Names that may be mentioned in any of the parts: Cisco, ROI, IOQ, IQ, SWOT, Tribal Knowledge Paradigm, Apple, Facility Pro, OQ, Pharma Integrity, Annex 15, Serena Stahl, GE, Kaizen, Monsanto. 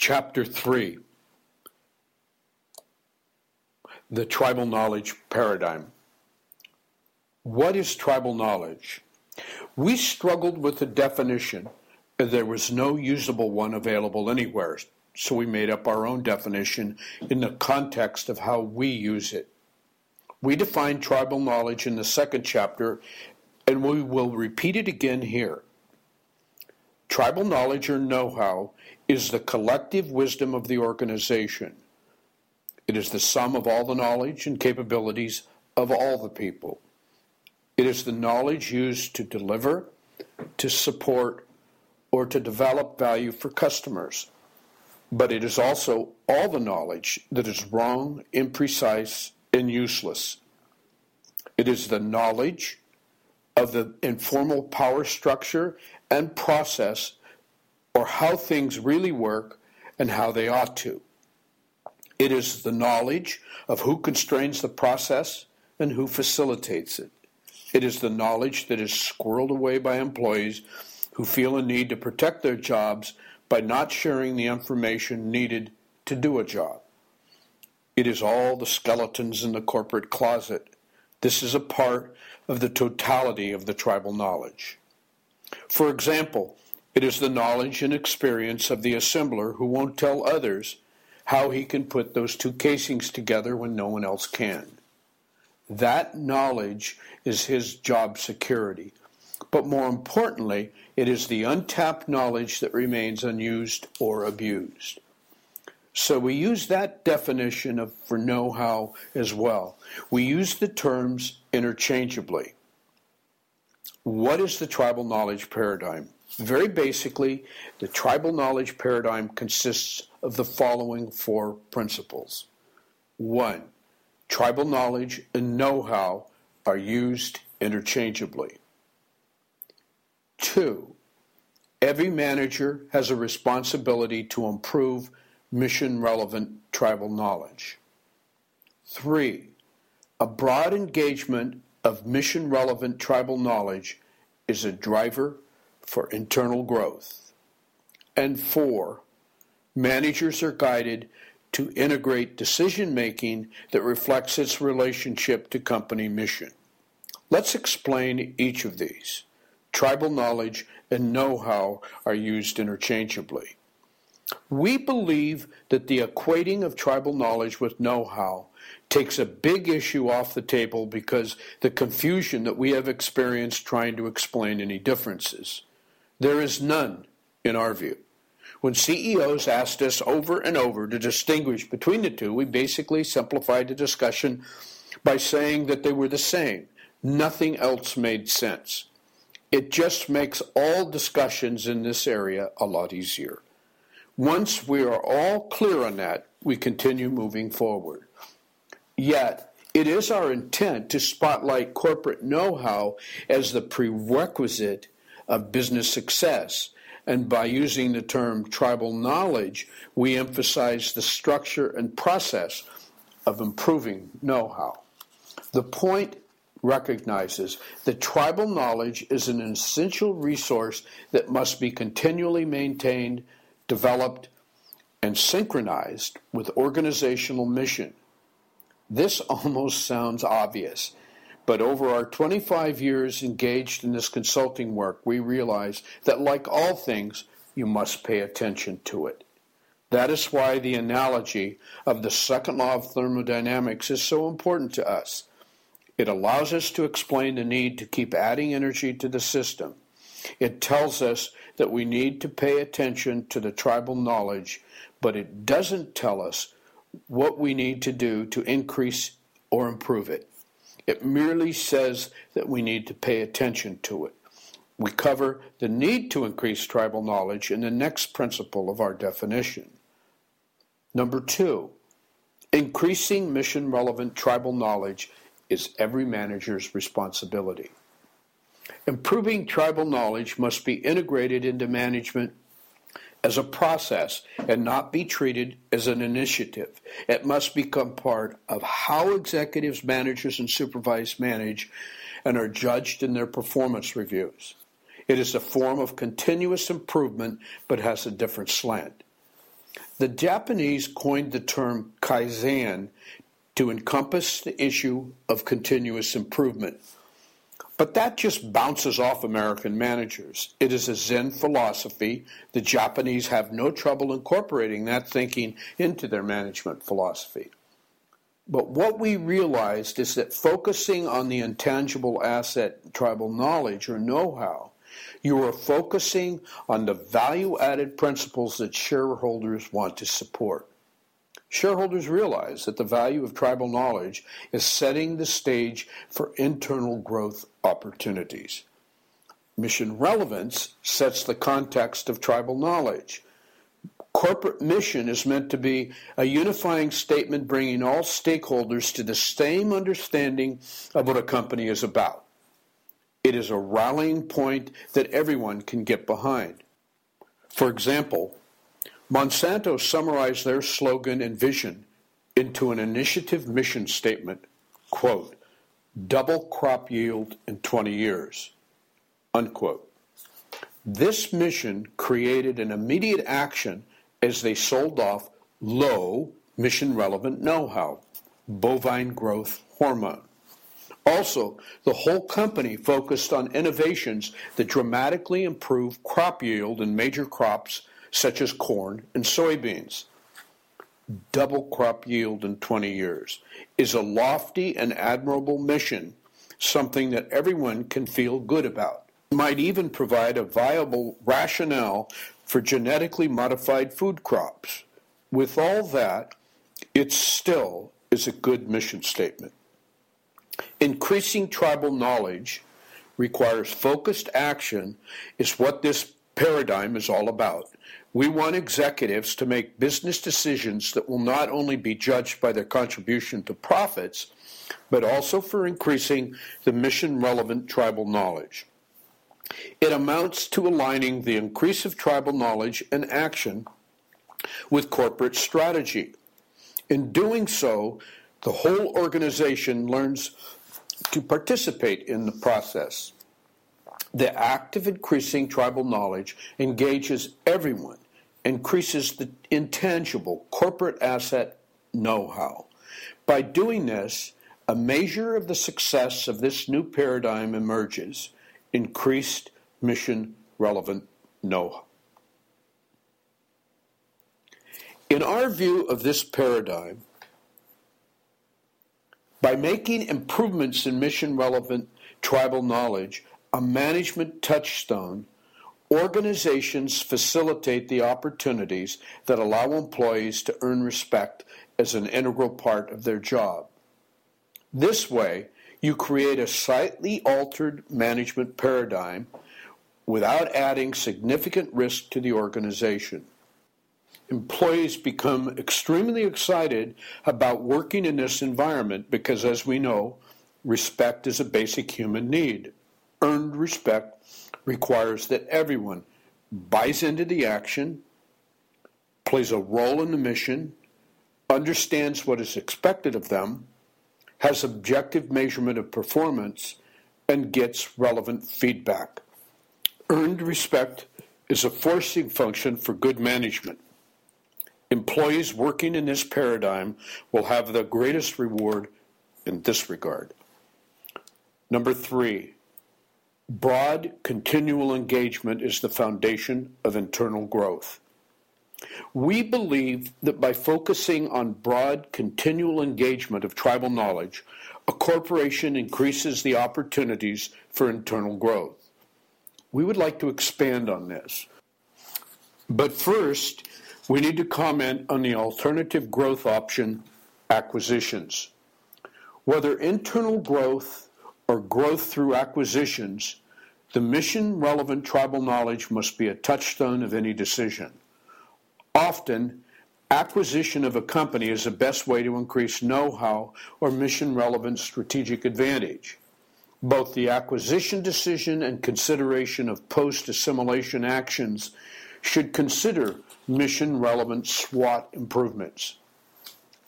Chapter 3, the Tribal Knowledge Paradigm. What is tribal knowledge? We struggled with the definition, and there was no usable one available anywhere, so we made up our own definition in the context of how we use it. We defined tribal knowledge in the second chapter, and we will repeat it again here. Tribal knowledge or know-how is the collective wisdom of the organization. It is the sum of all the knowledge and capabilities of all the people. It is the knowledge used to deliver, to support, or to develop value for customers. But it is also all the knowledge that is wrong, imprecise, and useless. It is the knowledge of the informal power structure and process, or how things really work and how they ought to. It is the knowledge of who constrains the process and who facilitates it. It is the knowledge that is squirreled away by employees who feel a need to protect their jobs by not sharing the information needed to do a job. It is all the skeletons in the corporate closet. This is a part of the totality of the tribal knowledge. For example, it is the knowledge and experience of the assembler who won't tell others how he can put those two casings together when no one else can. That knowledge is his job security. But more importantly, it is the untapped knowledge that remains unused or abused. So we use that definition for know-how as well. We use the terms interchangeably. What is the tribal knowledge paradigm? Very basically, the tribal knowledge paradigm consists of the following four principles. 1. Tribal knowledge and know-how are used interchangeably. 2. Every manager has a responsibility to improve mission-relevant tribal knowledge. 3. A broad engagement of mission-relevant tribal knowledge is a driver for internal growth. And 4. Managers are guided to integrate decision-making that reflects its relationship to company mission. Let's explain each of these. Tribal knowledge and know-how are used interchangeably. We believe that the equating of tribal knowledge with know-how takes a big issue off the table because the confusion that we have experienced trying to explain any differences. There is none, in our view. When CEOs asked us over and over to distinguish between the two, we basically simplified the discussion by saying that they were the same. Nothing else made sense. It just makes all discussions in this area a lot easier. Once we are all clear on that, we continue moving forward. Yet, it is our intent to spotlight corporate know-how as the prerequisite of business success, and by using the term tribal knowledge, we emphasize the structure and process of improving know-how. The point recognizes that tribal knowledge is an essential resource that must be continually maintained, developed, and synchronized with organizational mission. This almost sounds obvious, but over our 25 years engaged in this consulting work, we realize that, like all things, you must pay attention to it. That is why the analogy of the second law of thermodynamics is so important to us. It allows us to explain the need to keep adding energy to the system. It tells us that we need to pay attention to the tribal knowledge, but it doesn't tell us what we need to do to increase or improve it. It merely says that we need to pay attention to it. We cover the need to increase tribal knowledge in the next principle of our definition. 2, increasing mission-relevant tribal knowledge is every manager's responsibility. Improving tribal knowledge must be integrated into management as a process and not be treated as an initiative. It must become part of how executives, managers, and supervisors manage and are judged in their performance reviews. It is a form of continuous improvement but has a different slant. The Japanese coined the term Kaizen to encompass the issue of continuous improvement. But that just bounces off American managers. It is a Zen philosophy. The Japanese have no trouble incorporating that thinking into their management philosophy. But what we realized is that focusing on the intangible asset, tribal knowledge or know-how, you are focusing on the value-added principles that shareholders want to support. Shareholders realize that the value of tribal knowledge is setting the stage for internal growth opportunities. Mission relevance sets the context of tribal knowledge. Corporate mission is meant to be a unifying statement bringing all stakeholders to the same understanding of what a company is about. It is a rallying point that everyone can get behind. For example, Monsanto summarized their slogan and vision into an initiative mission statement, quote, double crop yield in 20 years, unquote. This mission created an immediate action as they sold off low mission-relevant know-how, bovine growth hormone. Also, the whole company focused on innovations that dramatically improve crop yield in major crops such as corn and soybeans. Double crop yield in 20 years is a lofty and admirable mission, something that everyone can feel good about. It might even provide a viable rationale for genetically modified food crops. With all that, it still is a good mission statement. Increasing tribal knowledge requires focused action is what this paradigm is all about. We want executives to make business decisions that will not only be judged by their contribution to profits, but also for increasing the mission-relevant tribal knowledge. It amounts to aligning the increase of tribal knowledge and action with corporate strategy. In doing so, the whole organization learns to participate in the process. The act of increasing tribal knowledge engages everyone, increases the intangible corporate asset know-how. By doing this, a measure of the success of this new paradigm emerges, increased mission-relevant know-how. In our view of this paradigm, by making improvements in mission-relevant tribal knowledge a management touchstone, organizations facilitate the opportunities that allow employees to earn respect as an integral part of their job. This way, you create a slightly altered management paradigm without adding significant risk to the organization. Employees become extremely excited about working in this environment because, as we know, respect is a basic human need. Earned respect requires that everyone buys into the action, plays a role in the mission, understands what is expected of them, has objective measurement of performance, and gets relevant feedback. Earned respect is a forcing function for good management. Employees working in this paradigm will have the greatest reward in this regard. Number 3. Broad, continual engagement is the foundation of internal growth. We believe that by focusing on broad, continual engagement of tribal knowledge, a corporation increases the opportunities for internal growth. We would like to expand on this. But first, we need to comment on the alternative growth option, acquisitions. Whether internal growth or growth through acquisitions, the mission-relevant tribal knowledge must be a touchstone of any decision. Often, acquisition of a company is the best way to increase know-how or mission-relevant strategic advantage. Both the acquisition decision and consideration of post-assimilation actions should consider mission-relevant SWOT improvements.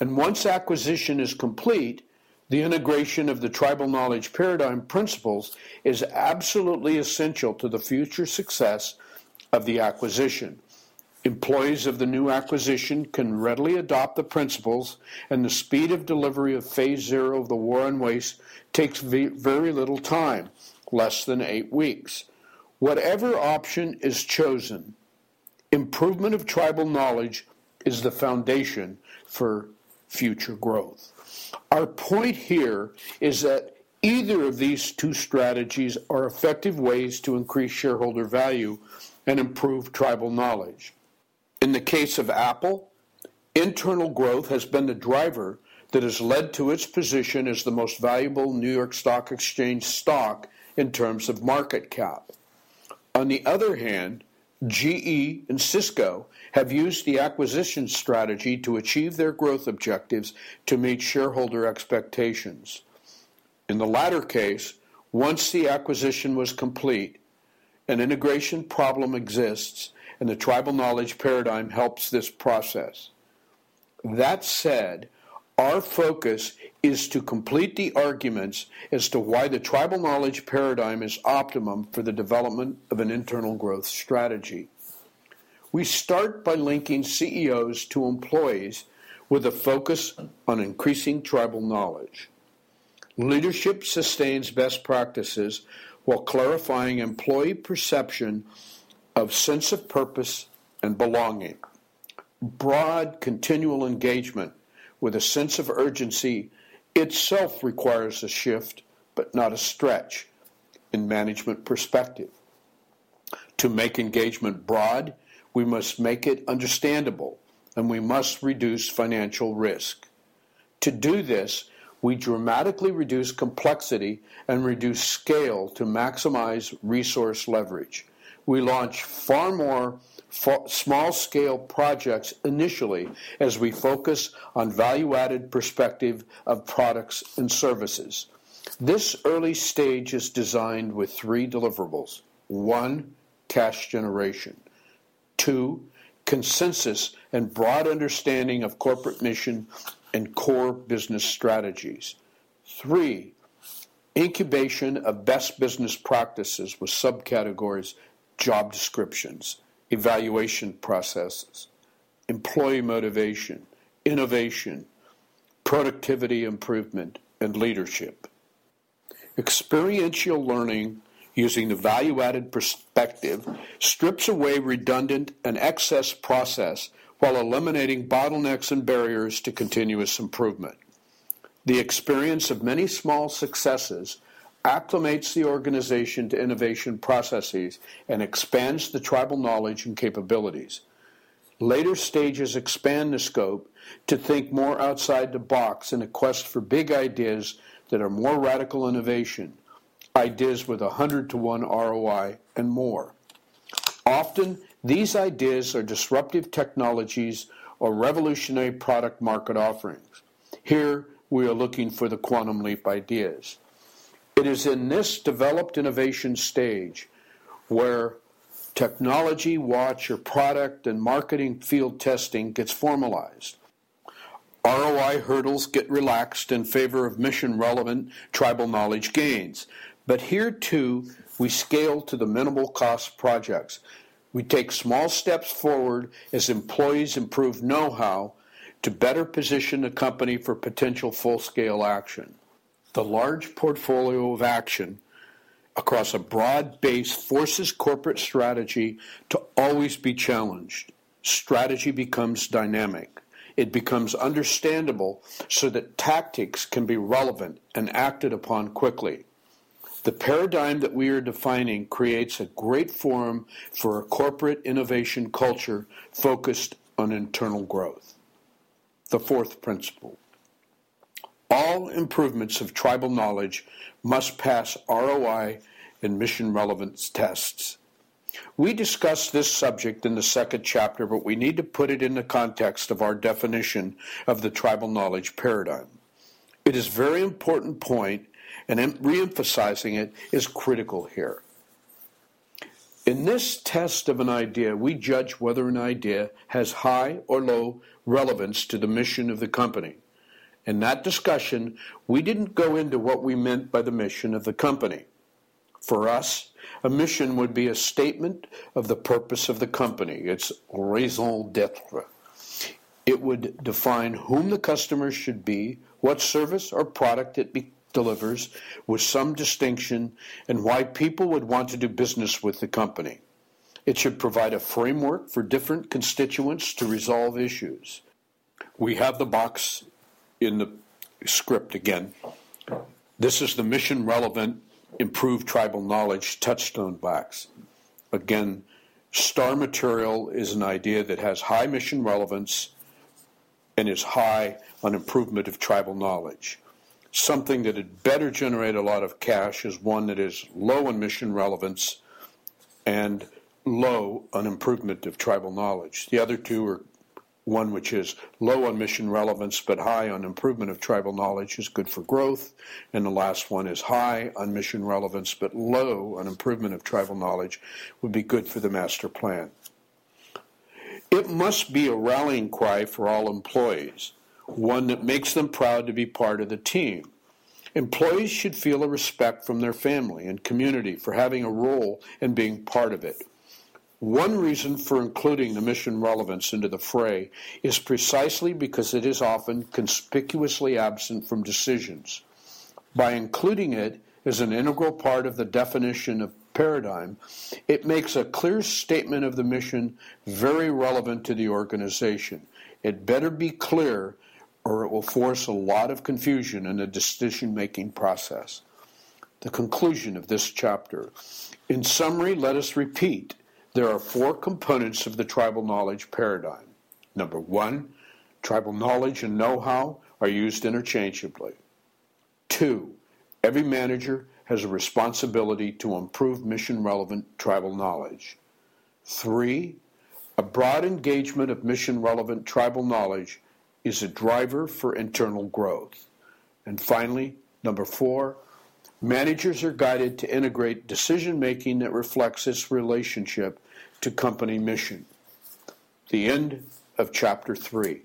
And once acquisition is complete, the integration of the tribal knowledge paradigm principles is absolutely essential to the future success of the acquisition. Employees of the new acquisition can readily adopt the principles, and the speed of delivery of phase zero of the war on waste takes very little time, less than 8 weeks. Whatever option is chosen, improvement of tribal knowledge is the foundation for future growth. Our point here is that either of these two strategies are effective ways to increase shareholder value and improve tribal knowledge. In the case of Apple, internal growth has been the driver that has led to its position as the most valuable New York Stock Exchange stock in terms of market cap. On the other hand, GE and Cisco have used the acquisition strategy to achieve their growth objectives to meet shareholder expectations. In the latter case, once the acquisition was complete, an integration problem exists, and the tribal knowledge paradigm helps this process. That said, our focus is to complete the arguments as to why the tribal knowledge paradigm is optimum for the development of an internal growth strategy. We start by linking CEOs to employees with a focus on increasing tribal knowledge. Leadership sustains best practices while clarifying employee perception of sense of purpose and belonging. Broad, continual engagement with a sense of urgency itself requires a shift, but not a stretch, in management perspective. To make engagement broad, we must make it understandable, and we must reduce financial risk. To do this, we dramatically reduce complexity and reduce scale to maximize resource leverage. We launch far more small-scale projects initially as we focus on value-added perspective of products and services. This early stage is designed with 3 deliverables. 1, cash generation. 2, consensus and broad understanding of corporate mission and core business strategies. 3, incubation of best business practices with subcategories, job descriptions, evaluation processes, employee motivation, innovation, productivity improvement, and leadership. Experiential learning using the value-added perspective strips away redundant and excess process while eliminating bottlenecks and barriers to continuous improvement. The experience of many small successes acclimates the organization to innovation processes and expands the tribal knowledge and capabilities. Later stages expand the scope to think more outside the box in a quest for big ideas that are more radical innovation, ideas with 100-to-1 ROI and more. Often, these ideas are disruptive technologies or revolutionary product market offerings. Here, we are looking for the quantum leap ideas. It is in this developed innovation stage where technology, watch, or product and marketing field testing gets formalized. ROI hurdles get relaxed in favor of mission-relevant tribal knowledge gains. But here, too, we scale to the minimal cost projects. We take small steps forward as employees improve know-how to better position the company for potential full-scale action. The large portfolio of action across a broad base forces corporate strategy to always be challenged. Strategy becomes dynamic. It becomes understandable so that tactics can be relevant and acted upon quickly. The paradigm that we are defining creates a great forum for a corporate innovation culture focused on internal growth. The 4th principle. All improvements of tribal knowledge must pass ROI and mission relevance tests. We discussed this subject in the 2nd chapter, but we need to put it in the context of our definition of the tribal knowledge paradigm. It is a very important point, and reemphasizing it is critical here. In this test of an idea, we judge whether an idea has high or low relevance to the mission of the company. In that discussion, we didn't go into what we meant by the mission of the company. For us, a mission would be a statement of the purpose of the company, its raison d'être. It would define whom the customer should be, what service or product it delivers with some distinction, and why people would want to do business with the company. It should provide a framework for different constituents to resolve issues. We have the box in the script again. This is the mission-relevant, improved tribal knowledge touchstone box. Again, STAR material is an idea that has high mission relevance and is high on improvement of tribal knowledge. Something that had better generate a lot of cash is one that is low in mission relevance and low on improvement of tribal knowledge. The other two are one which is low on mission relevance but high on improvement of tribal knowledge is good for growth, and the last one is high on mission relevance but low on improvement of tribal knowledge would be good for the master plan. It must be a rallying cry for all employees, one that makes them proud to be part of the team. Employees should feel a respect from their family and community for having a role and being part of it. One reason for including the mission relevance into the fray is precisely because it is often conspicuously absent from decisions. By including it as an integral part of the definition of paradigm, it makes a clear statement of the mission very relevant to the organization. It better be clear, or it will force a lot of confusion in the decision-making process. The conclusion of this chapter. In summary, let us repeat. There are four components of the tribal knowledge paradigm. Number one, tribal knowledge and know-how are used interchangeably. Two, every manager has a responsibility to improve mission-relevant tribal knowledge. Three, a broad engagement of mission-relevant tribal knowledge is a driver for internal growth. And finally, number four, managers are guided to integrate decision-making that reflects its relationship to company mission. The end of Chapter 3.